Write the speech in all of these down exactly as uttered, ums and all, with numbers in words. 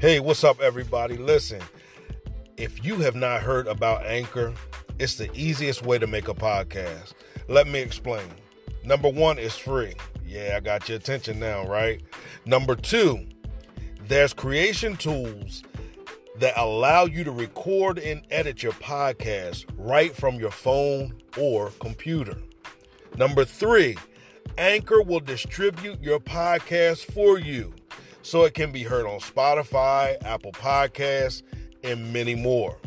Hey, what's up, everybody? Listen, if you have not heard about Anchor, it's the easiest way to make a podcast. Let me explain. Number one, it's free. Yeah, I got your attention now, right? Number two, there's creation tools that allow you to record and edit your podcast right from your phone or computer. Number three, Anchor will distribute your podcast for you, so it can be heard on Spotify, Apple Podcasts, and many more.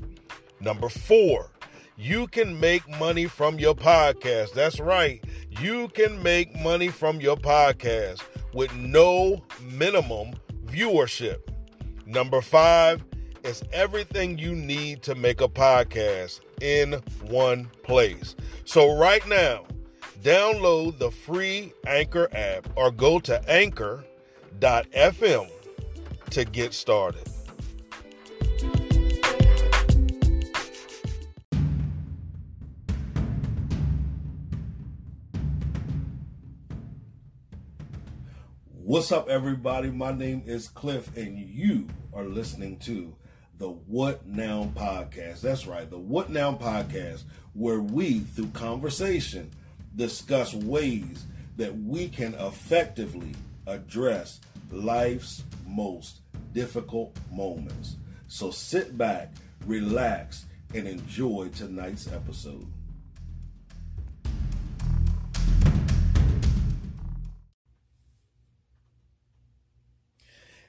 Number four, you can make money from your podcast. That's right. You can make money from your podcast with no minimum viewership. Number five, it's everything you need to make a podcast in one place. So right now, download the free Anchor app or go to Anchor dot F M to get started. What's up, everybody? My name is Cliff, and you are listening to the What Now Podcast. That's right, the What Now Podcast, where we, through conversation, discuss ways that we can effectively address life's most difficult moments. So sit back, relax, and enjoy tonight's episode.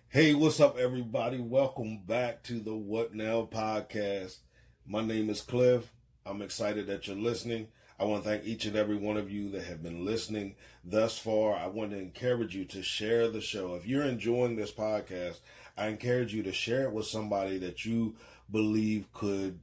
Hey, what's up, everybody? Welcome back to the What Now Podcast. My name is Cliff. I'm excited that you're listening. I want to thank each and every one of you that have been listening thus far. I want to encourage you to share the show. If you're enjoying this podcast, I encourage you to share it with somebody that you believe could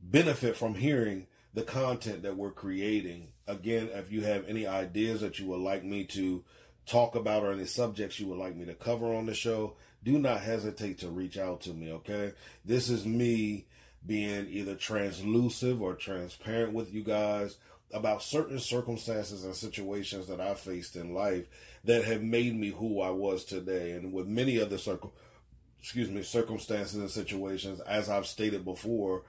benefit from hearing the content that we're creating. Again, if you have any ideas that you would like me to talk about or any subjects you would like me to cover on the show, do not hesitate to reach out to me, okay? This is me being either translucent or transparent with you guys about certain circumstances and situations that I faced in life that have made me who I was today. And with many other circum, excuse me, circumstances and situations, as I've stated before,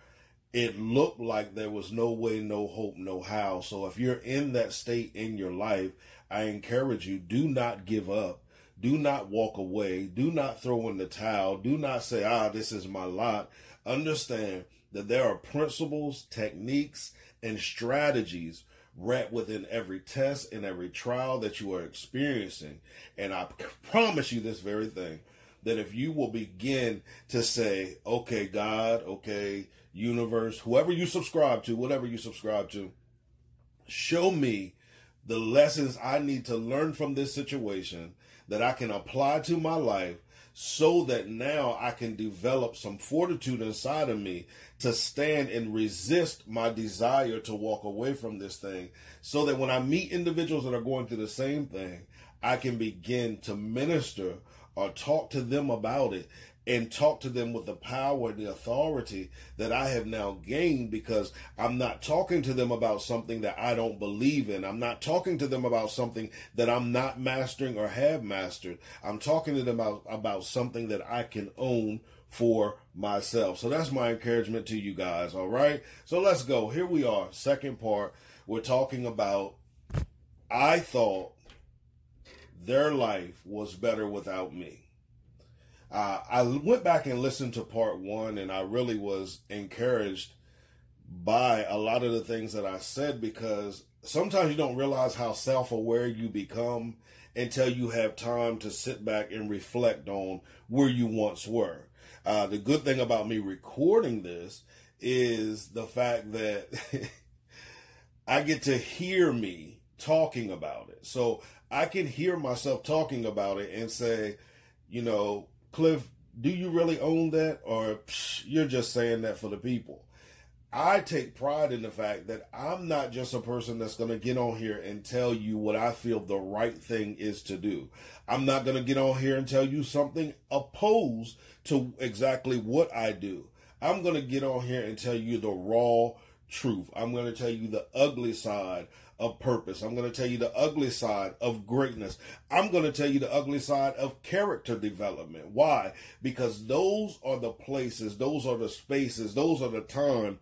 it looked like there was no way, no hope, no how. So if you're in that state in your life, I encourage you, do not give up. Do not walk away. Do not throw in the towel. Do not say, ah, this is my lot. Understand that there are principles, techniques, and strategies wrapped within every test and every trial that you are experiencing. And I promise you this very thing, that if you will begin to say, okay, God, okay, universe, whoever you subscribe to, whatever you subscribe to, show me the lessons I need to learn from this situation that I can apply to my life, so that now I can develop some fortitude inside of me to stand and resist my desire to walk away from this thing, so that when I meet individuals that are going through the same thing, I can begin to minister or talk to them about it and talk to them with the power and the authority that I have now gained, because I'm not talking to them about something that I don't believe in. I'm not talking to them about something that I'm not mastering or have mastered. I'm talking to them about, about something that I can own for myself. So that's my encouragement to you guys. All right. So let's go. Here we are. Second part. We're talking about, I thought their life was better without me. Uh, I went back and listened to part one, and I really was encouraged by a lot of the things that I said, because sometimes you don't realize how self-aware you become until you have time to sit back and reflect on where you once were. Uh, the good thing about me recording this is the fact that I get to hear me talking about it. So I can hear myself talking about it and say, you know, Cliff, do you really own that? Or psh, you're just saying that for the people. I take pride in the fact that I'm not just a person that's going to get on here and tell you what I feel the right thing is to do. I'm not going to get on here and tell you something opposed to exactly what I do. I'm going to get on here and tell you the raw truth. I'm going to tell you the ugly side of purpose. I'm going to tell you the ugly side of greatness. I'm going to tell you the ugly side of character development. Why? Because those are the places, those are the spaces, those are the time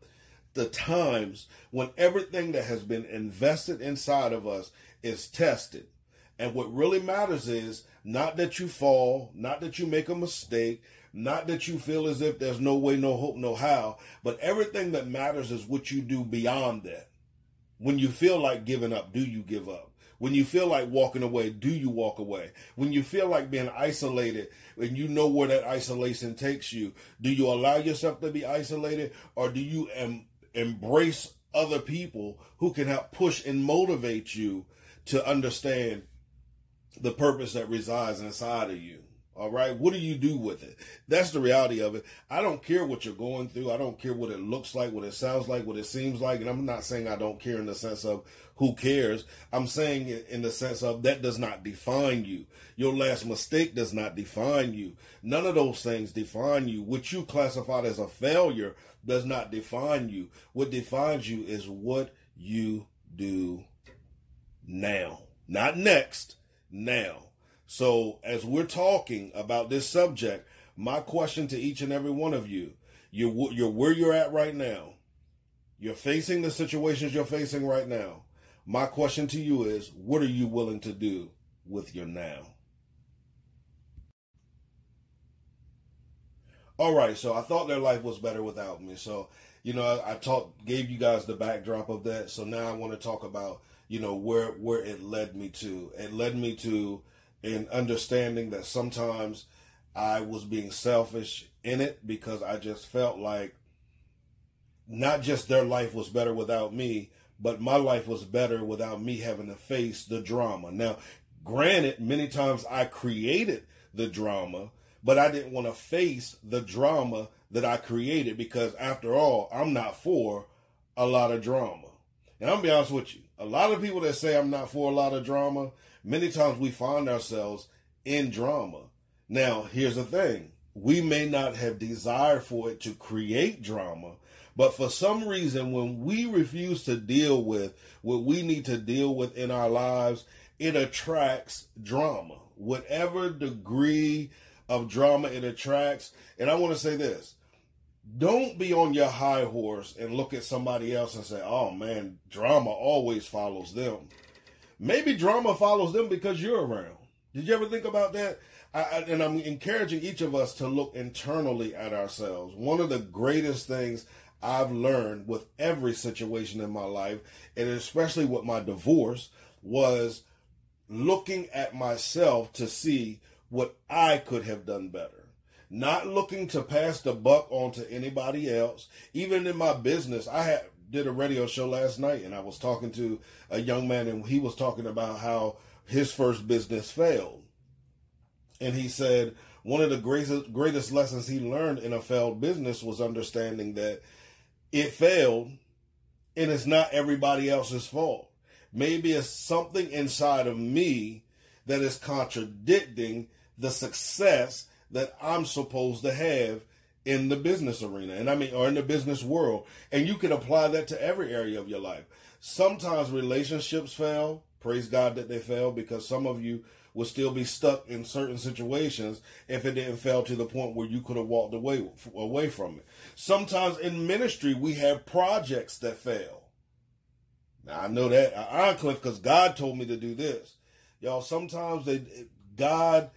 the times when everything that has been invested inside of us is tested. And what really matters is not that you fall, not that you make a mistake, not that you feel as if there's no way, no hope, no how, but everything that matters is what you do beyond that. When you feel like giving up, do you give up? When you feel like walking away, do you walk away? When you feel like being isolated and you know where that isolation takes you, do you allow yourself to be isolated, or do you am embrace other people who can help push and motivate you to understand the purpose that resides inside of you? All right. What do you do with it? That's the reality of it. I don't care what you're going through. I don't care what it looks like, what it sounds like, what it seems like. And I'm not saying I don't care in the sense of who cares. I'm saying in the sense of that does not define you. Your last mistake does not define you. None of those things define you. What you classified as a failure does not define you. What defines you is what you do now, not next, now. So as we're talking about this subject, my question to each and every one of you, you're, you're where you're at right now. You're facing the situations you're facing right now. My question to you is, what are you willing to do with your now? All right. So I thought their life was better without me. So, you know, I, I talked, gave you guys the backdrop of that. So now I want to talk about, you know, where, where it led me to. It led me to and understanding that sometimes I was being selfish in it, because I just felt like not just their life was better without me, but my life was better without me having to face the drama. Now, granted, many times I created the drama, but I didn't want to face the drama that I created, because after all, I'm not for a lot of drama. And I'm gonna be honest with you, a lot of people that say I'm not for a lot of drama, many times we find ourselves in drama. Now, here's the thing. We may not have desire for it to create drama, but for some reason, when we refuse to deal with what we need to deal with in our lives, it attracts drama. Whatever degree of drama it attracts. And I want to say this. Don't be on your high horse and look at somebody else and say, oh man, drama always follows them. Maybe drama follows them because you're around. Did you ever think about that? I, I, and I'm encouraging each of us to look internally at ourselves. One of the greatest things I've learned with every situation in my life, and especially with my divorce, was looking at myself to see what I could have done better. Not looking to pass the buck on to anybody else. Even in my business, I had... did a radio show last night, and I was talking to a young man, and he was talking about how his first business failed. And he said one of the greatest, greatest lessons he learned in a failed business was understanding that it failed and it's not everybody else's fault. Maybe it's something inside of me that is contradicting the success that I'm supposed to have in the business arena, and I mean, or in the business world. And you can apply that to every area of your life. Sometimes relationships fail. Praise God that they fail, because some of you would still be stuck in certain situations if it didn't fail to the point where you could have walked away away from it. Sometimes in ministry, we have projects that fail. Now, I know that at Ironcliffe because God told me to do this. Y'all, sometimes they God,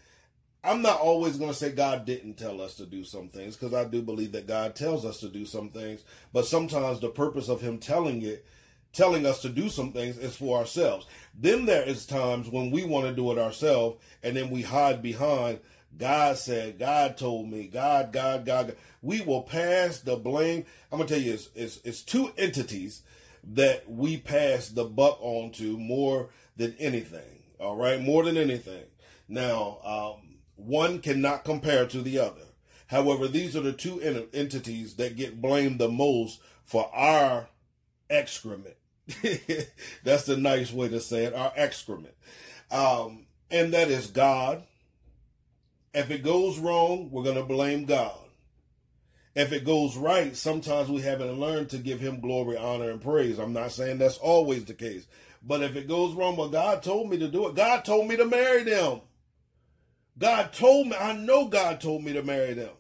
I'm not always going to say God didn't tell us to do some things, because I do believe that God tells us to do some things. But sometimes the purpose of him telling it telling us to do some things is for ourselves. Then there is times when we want to do it ourselves, and then we hide behind, God said, God told me, God, God, God, God. We will pass the blame. I'm going to tell you, it's, it's, it's two entities that we pass the buck on to more than anything, all right? More than anything. Now, um, one cannot compare to the other. However, these are the two ent- entities that get blamed the most for our excrement. That's the nice way to say it, our excrement. Um, and that is God. If it goes wrong, we're going to blame God. If it goes right, sometimes we haven't learned to give him glory, honor, and praise. I'm not saying that's always the case. But if it goes wrong, well, God told me to do it. God told me to marry them. God told me, I know God told me to marry them.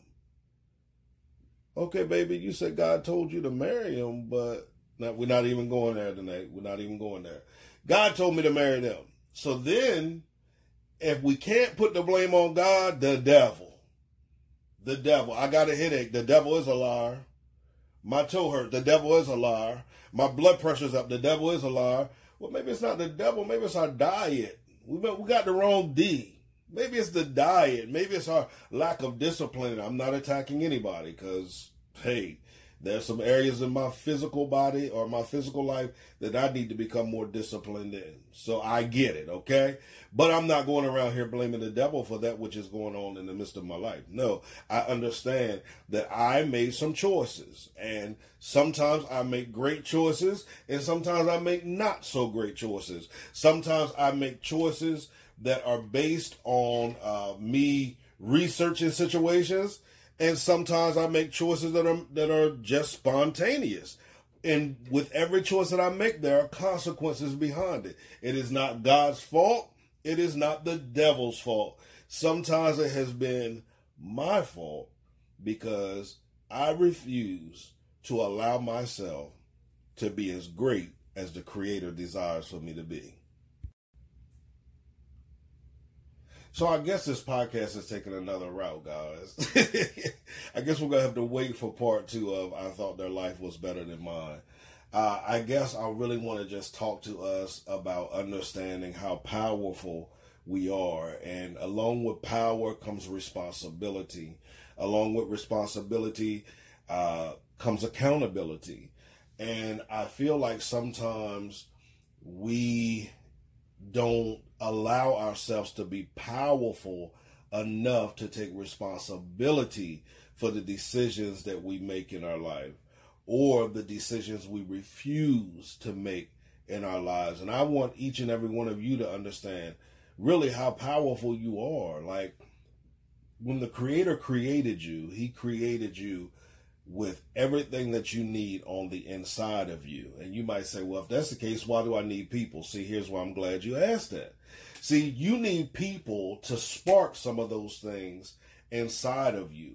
Okay, baby, you said God told you to marry them, but Now, we're not even going there tonight. We're not even going there. God told me to marry them. So then, if we can't put the blame on God, the devil. The devil. I got a headache. The devil is a liar. My toe hurt. The devil is a liar. My blood pressure's up. The devil is a liar. Well, maybe it's not the devil. Maybe it's our diet. We we got the wrong D. Maybe it's the diet. Maybe it's our lack of discipline. I'm not attacking anybody because, hey, there's some areas in my physical body or my physical life that I need to become more disciplined in. So I get it, okay? But I'm not going around here blaming the devil for that which is going on in the midst of my life. No, I understand that I made some choices. And sometimes I make great choices, and sometimes I make not so great choices. Sometimes I make choices that are based on uh, me researching situations. And sometimes I make choices that are that are just spontaneous. And with every choice that I make, there are consequences behind it. It is not God's fault. It is not the devil's fault. Sometimes it has been my fault because I refuse to allow myself to be as great as the Creator desires for me to be. So I guess this podcast is taking another route, guys. I guess we're going to have to wait for part two of I Thought Their Life Was Better Than Mine. Uh, I guess I really want to just talk to us about understanding how powerful we are. And along with power comes responsibility. Along with responsibility uh, comes accountability. And I feel like sometimes we don't allow ourselves to be powerful enough to take responsibility for the decisions that we make in our life or the decisions we refuse to make in our lives. And I want each and every one of you to understand really how powerful you are. Like when the Creator created you, he created you with everything that you need on the inside of you. And you might say, well, if that's the case, why do I need people? See, here's why I'm glad you asked that. See, you need people to spark some of those things inside of you.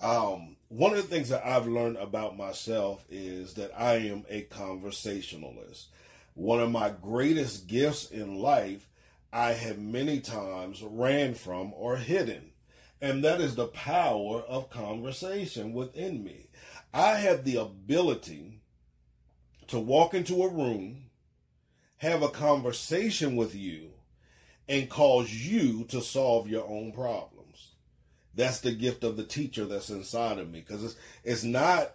Um, one of the things that I've learned about myself is that I am a conversationalist. One of my greatest gifts in life, I have many times ran from or hidden. And that is the power of conversation within me. I have the ability to walk into a room, have a conversation with you, and cause you to solve your own problems. That's the gift of the teacher that's inside of me. Because it's, it's not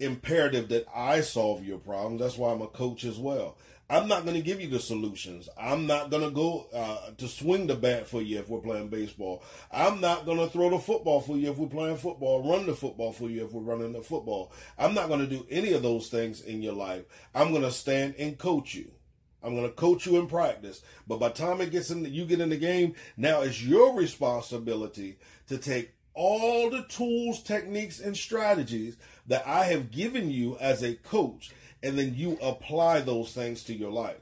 imperative that I solve your problems. That's why I'm a coach as well. I'm not going to give you the solutions. I'm not going to go uh, to swing the bat for you if we're playing baseball. I'm not going to throw the football for you if we're playing football, run the football for you if we're running the football. I'm not going to do any of those things in your life. I'm going to stand and coach you. I'm going to coach you in practice. But by the time it gets in, the, you get in the game, now it's your responsibility to take all the tools, techniques, and strategies that I have given you as a coach, and then you apply those things to your life.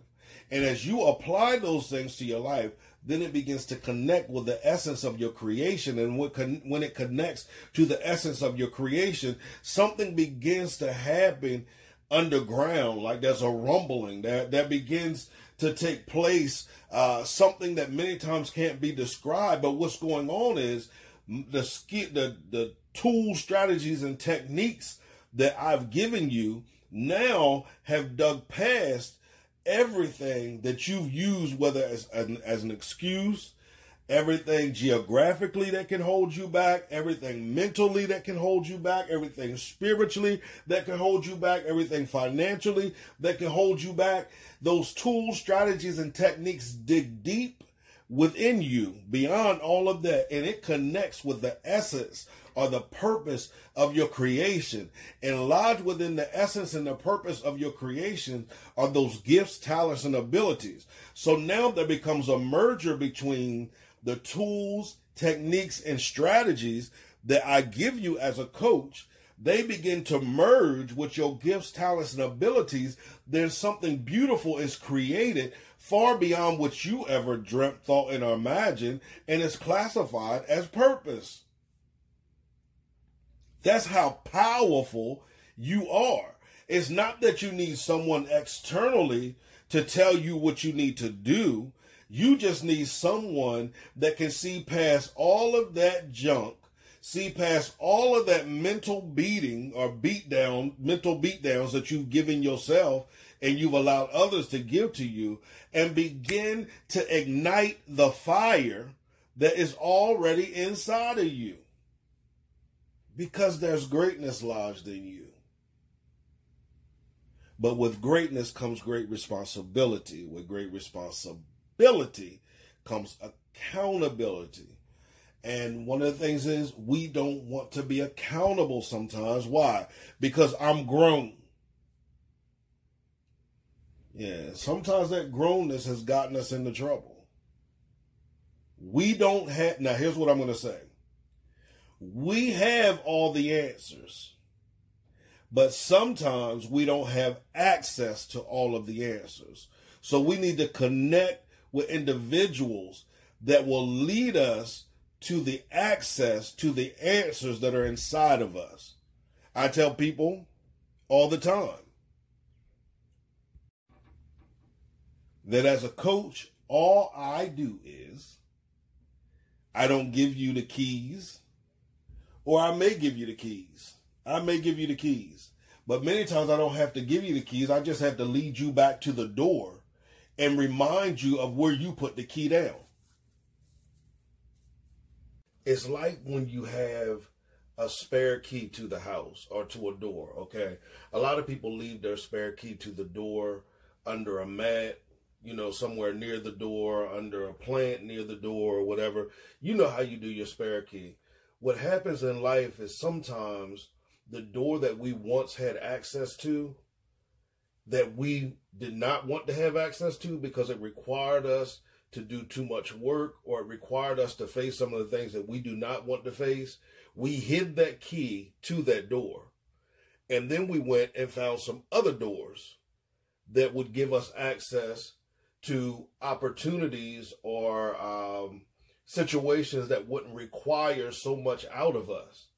And as you apply those things to your life, then it begins to connect with the essence of your creation. And when it connects to the essence of your creation, something begins to happen underground, like there's a rumbling that, that begins to take place, uh, something that many times can't be described. But what's going on is the sk- the, the tools, strategies, and techniques that I've given you now have dug past everything that you've used, whether as an, as an excuse, everything geographically that can hold you back, everything mentally that can hold you back, everything spiritually that can hold you back, everything financially that can hold you back. Those tools, strategies, and techniques dig deep within you beyond all of that, and it connects with the essence or the purpose of your creation. And lodged within the essence and the purpose of your creation are those gifts, talents, and abilities. So now there becomes a merger between the tools, techniques, and strategies that I give you as a coach. They begin to merge with your gifts, talents, and abilities. Then something beautiful is created far beyond what you ever dreamt, thought, and imagined, and is classified as purpose. That's how powerful you are. It's not that you need someone externally to tell you what you need to do. You just need someone that can see past all of that junk, see past all of that mental beating or beat down, mental beatdowns that you've given yourself and you've allowed others to give to you, and begin to ignite the fire that is already inside of you. Because there's greatness lodged in you. But with greatness comes great responsibility. With great responsibility comes accountability. And one of the things is we don't want to be accountable sometimes. Why? Because I'm grown. Yeah, sometimes that grownness has gotten us into trouble. We don't have, now here's what I'm going to say. We have all the answers, but sometimes we don't have access to all of the answers. So we need to connect with individuals that will lead us to the access to the answers that are inside of us. I tell people all the time that as a coach, all I do is I don't give you the keys. Or I may give you the keys. I may give you the keys. But many times I don't have to give you the keys. I just have to lead you back to the door and remind you of where you put the key down. It's like when you have a spare key to the house or to a door, okay? A lot of people leave their spare key to the door under a mat, you know, somewhere near the door, under a plant near the door or whatever. You know how you do your spare key. What happens in life is sometimes the door that we once had access to, that we did not want to have access to because it required us to do too much work, or it required us to face some of the things that we do not want to face. We hid that key to that door. And then we went and found some other doors that would give us access to opportunities or, um, situations that wouldn't require so much out of us.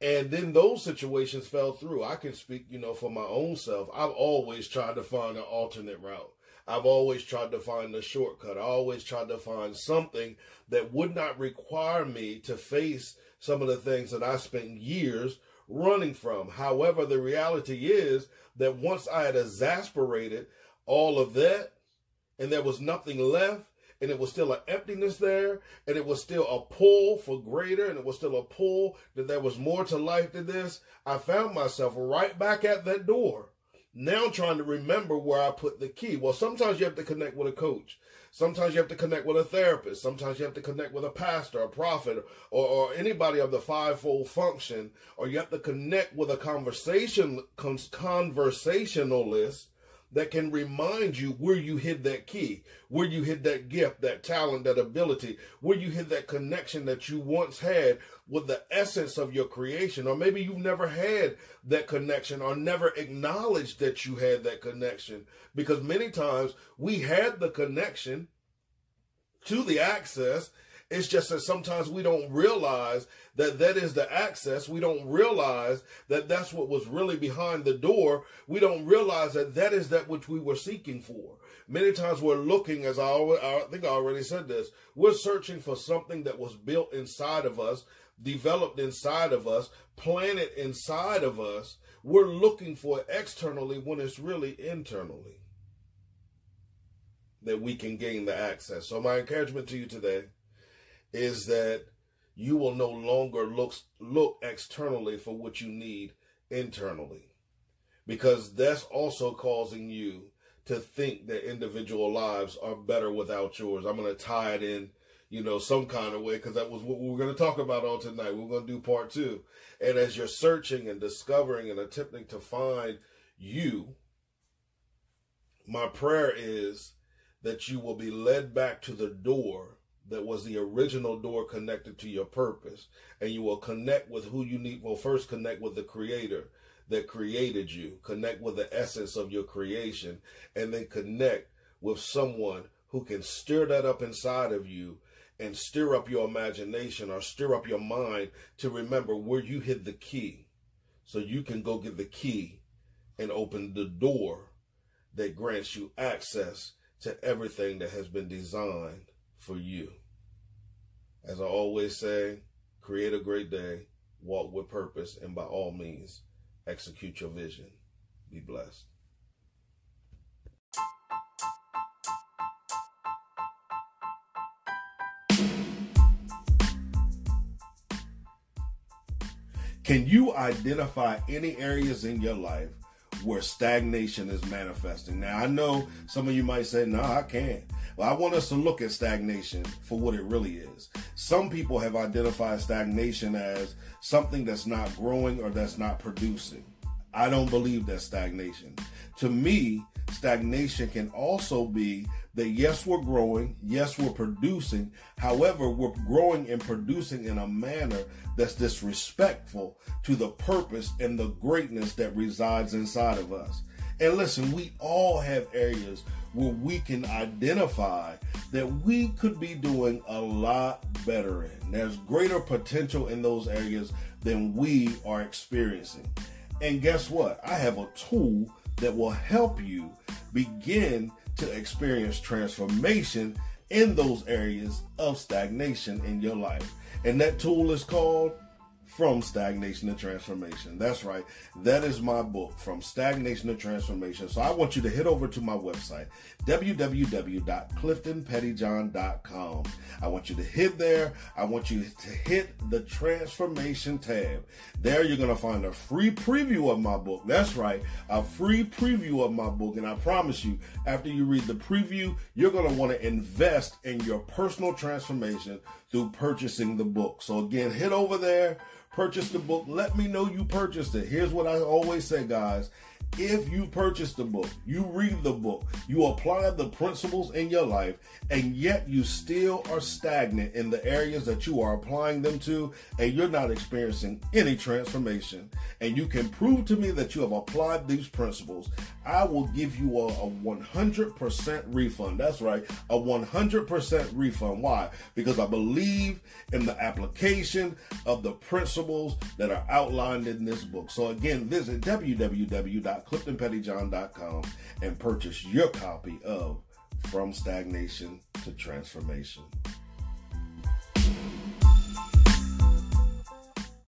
And then those situations fell through. I can speak, you know, for my own self. I've always tried to find an alternate route. I've always tried to find a shortcut. I always tried to find something that would not require me to face some of the things that I spent years running from. However, the reality is that once I had exasperated all of that and there was nothing left, and it was still an emptiness there, and it was still a pull for greater, and it was still a pull that there was more to life than this, I found myself right back at that door, now trying to remember where I put the key. Well, sometimes you have to connect with a coach. Sometimes you have to connect with a therapist. Sometimes you have to connect with a pastor, a prophet, or, or anybody of the fivefold function, or you have to connect with a conversation conversationalist that can remind you where you hid that key, where you hid that gift, that talent, that ability, where you hid that connection that you once had with the essence of your creation. Or maybe you've never had that connection or never acknowledged that you had that connection, because many times we had the connection to the access. It's just that sometimes we don't realize that that is the access. We don't realize that that's what was really behind the door. We don't realize that that is that which we were seeking for. Many times we're looking, as I, always, I think I already said this, we're searching for something that was built inside of us, developed inside of us, planted inside of us. We're looking for it externally when it's really internally that we can gain the access. So my encouragement to you today is that you will no longer look, look externally for what you need internally, because that's also causing you to think that individual lives are better without yours. I'm going to tie it in, you know, some kind of way, because that was what we were going to talk about on tonight. We're going to do part two. And as you're searching and discovering and attempting to find you, my prayer is that you will be led back to the door that was the original door connected to your purpose. And you will connect with who you need. Well, first connect with the creator that created you. Connect with the essence of your creation. And then connect with someone who can stir that up inside of you and stir up your imagination or stir up your mind to remember where you hid the key. So you can go get the key and open the door that grants you access to everything that has been designed for you. As I always say, create a great day, walk with purpose, and by all means, execute your vision. Be blessed. Can you identify any areas in your life where stagnation is manifesting? Now, I know some of you might say, no, I can't. Well, I want us to look at stagnation for what it really is. Some people have identified stagnation as something that's not growing or that's not producing. I don't believe that's stagnation. To me, stagnation can also be that, yes, we're growing, yes, we're producing. However, we're growing and producing in a manner that's disrespectful to the purpose and the greatness that resides inside of us. And listen, we all have areas where we can identify that we could be doing a lot better in. There's greater potential in those areas than we are experiencing. And guess what? I have a tool that will help you begin to experience transformation in those areas of stagnation in your life. And that tool is called From Stagnation to Transformation. That's right. That is my book, From Stagnation to Transformation. So I want you to head over to my website, w w w dot clifton pettyjohn dot com. I want you to hit there. I want you to hit the transformation tab. There you're going to find a free preview of my book. That's right. A free preview of my book. And I promise you, after you read the preview, you're going to want to invest in your personal transformation through purchasing the book. So again, head over there, purchase the book. Let me know you purchased it. Here's what I always say, guys. If you purchase the book, you read the book, you apply the principles in your life, and yet you still are stagnant in the areas that you are applying them to, and you're not experiencing any transformation, and you can prove to me that you have applied these principles, I will give you a, a one hundred percent refund. That's right, a one hundred percent refund. Why? Because I believe in the application of the principles that are outlined in this book. So again, visit w w w dot clifton pettyjohn dot com and purchase your copy of From Stagnation to Transformation.